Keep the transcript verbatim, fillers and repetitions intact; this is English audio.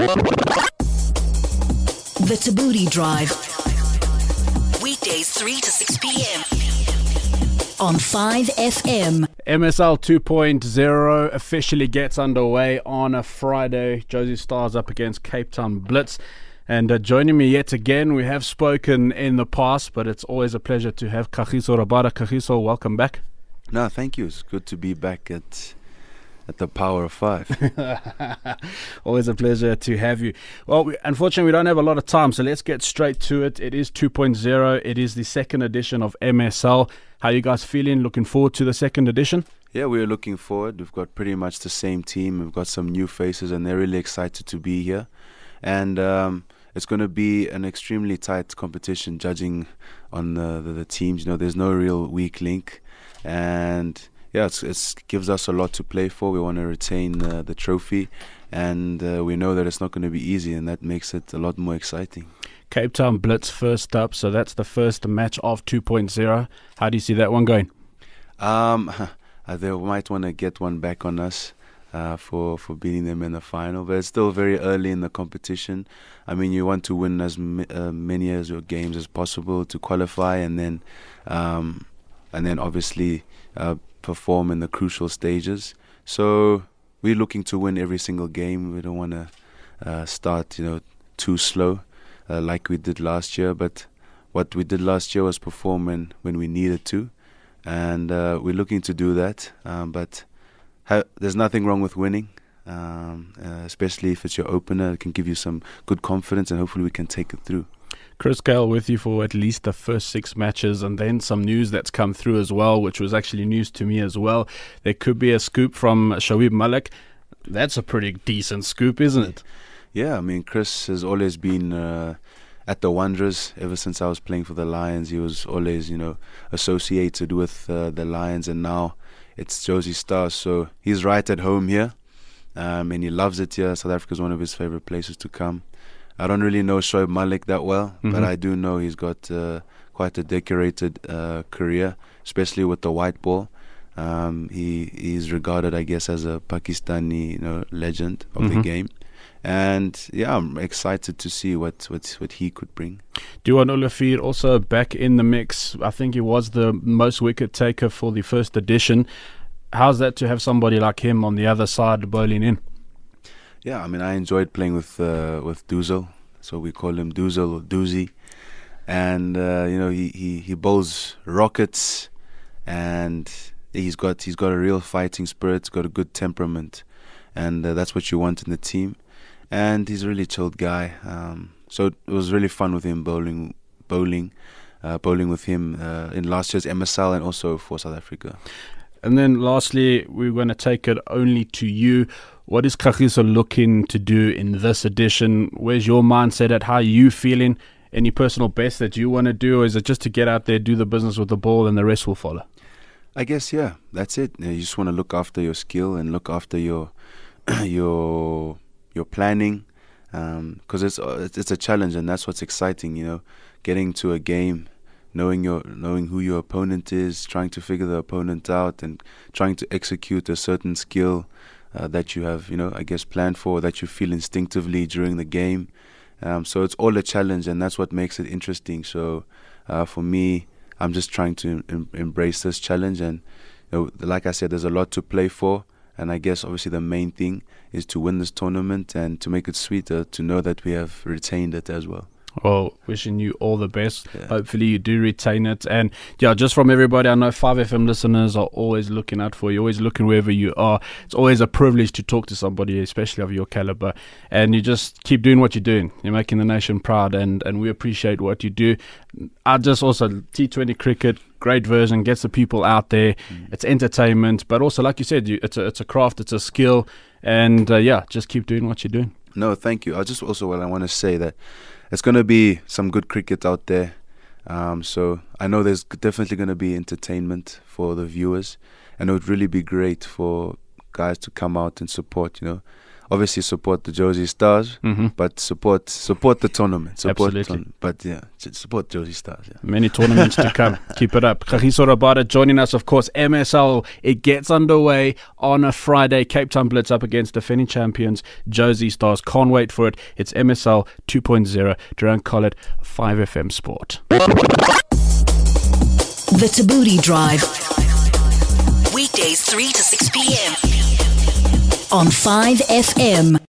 The Thabooty Drive. Weekdays three to six p.m. on five F M. M S L two point oh officially gets underway on a Friday. Jozi Stars up against Cape Town Blitz. And uh, joining me yet again, we have spoken in the past, but it's always a pleasure to have Kagiso Rabada. Kagiso, welcome back. No, thank you. It's good to be back at... At the power of five. Always a pleasure to have you. Well, we, unfortunately, we don't have a lot of time, so let's get straight to it. It is two point oh. It is the second edition of M S L. How are you guys feeling? Looking forward to the second edition? Yeah, we're looking forward. We've got pretty much the same team. We've got some new faces, and they're really excited to be here. And um, it's going to be an extremely tight competition, judging on the, the, the teams. You know, there's no real weak link. And... yeah, it's, it's gives us a lot to play for. We want to retain uh, the trophy, and uh, we know that it's not going to be easy, and that makes it a lot more exciting. Cape Town Blitz first up, so that's the first match of two point oh. How do you see that one going? Um, they might want to get one back on us uh, for, for beating them in the final, but it's still very early in the competition. I mean, you want to win as m- uh, many as your games as possible to qualify, and then, um, and then obviously... Uh, perform in the crucial stages. So we're looking to win every single game. We don't want to uh, start, you know, too slow uh, like we did last year. But what we did last year was perform when, when we needed to. And uh, we're looking to do that. Um, but ha- there's nothing wrong with winning, um, uh, especially if it's your opener. It can give you some good confidence, and hopefully we can take it through. Chris Gale with you for at least the first six matches, and then some news that's come through as well, which was actually news to me as well. There could be a scoop from Shoaib Malik. That's a pretty decent scoop, isn't it? Yeah, I mean, Chris has always been uh, at the Wanderers ever since I was playing for the Lions. He was always, you know, associated with uh, the Lions, and now it's Jozi Stars. So he's right at home here, um, and he loves it here. South Africa is one of his favorite places to come. I don't really know Shoaib Malik that well, mm-hmm. but I do know he's got uh, quite a decorated uh, career, especially with the white ball. Um, he he's regarded, I guess, as a Pakistani, you know, legend of mm-hmm. the game. And yeah, I'm excited to see what what, what he could bring. Dwaine Pretorius also back in the mix. I think he was the most wicket taker for the first edition. How's that to have somebody like him on the other side bowling in? Yeah, I mean, I enjoyed playing with uh, with Duzo, so we call him Duzo or Doozy, and uh, you know he, he, he bowls rockets, and he's got he's got a real fighting spirit, he's got a good temperament, and uh, that's what you want in the team, and he's a really chilled guy. Um, so it was really fun with him bowling bowling, uh, bowling with him uh, in last year's M S L and also for South Africa. And then lastly, we're going to take it only to you. What is Kagiso looking to do in this edition? Where's your mindset at? How are you feeling? Any personal best that you want to do? Or is it just to get out there, do the business with the ball, and the rest will follow? I guess, yeah, that's it. You just want to look after your skill and look after your your your planning, because um, it's it's a challenge, and that's what's exciting, you know, getting to a game. Knowing your, knowing who your opponent is, trying to figure the opponent out, and trying to execute a certain skill uh, that you have, you know, I guess, planned for, that you feel instinctively during the game. Um, so it's all a challenge, and that's what makes it interesting. So uh, for me, I'm just trying to em- embrace this challenge, and you know, like I said, there's a lot to play for. And I guess obviously the main thing is to win this tournament and to make it sweeter, to know that we have retained it as well. Well, wishing you all the best. Yeah. Hopefully you do retain it. And yeah, just from everybody, I know five F M listeners are always looking out for you, always looking wherever you are. It's always a privilege to talk to somebody, especially of your caliber. And you just keep doing what you're doing. You're making the nation proud, and, and we appreciate what you do. I just also, T twenty cricket, great version, gets the people out there. Mm. It's entertainment, but also, like you said, you, it's, a, it's a craft, it's a skill. And uh, yeah, just keep doing what you're doing. No, thank you. I just also, well, I want to say that it's going to be some good cricket out there. Um, so I know there's definitely going to be entertainment for the viewers. And it would really be great for guys to come out and support, you know. obviously support the Jozi Stars, mm-hmm. but support support the tournament. Support Absolutely. The tournament. But yeah, support Jozi Stars. Yeah. Many tournaments to come. Keep it up. Kagiso Rabada joining us, of course. M S L, it gets underway on a Friday. Cape Town Blitz up against defending champions Jozi Stars. Can't wait for it. It's M S L two point oh. Duran Colette, five F M Sport. The Thabooty Drive. Weekdays three to six p.m. on five F M.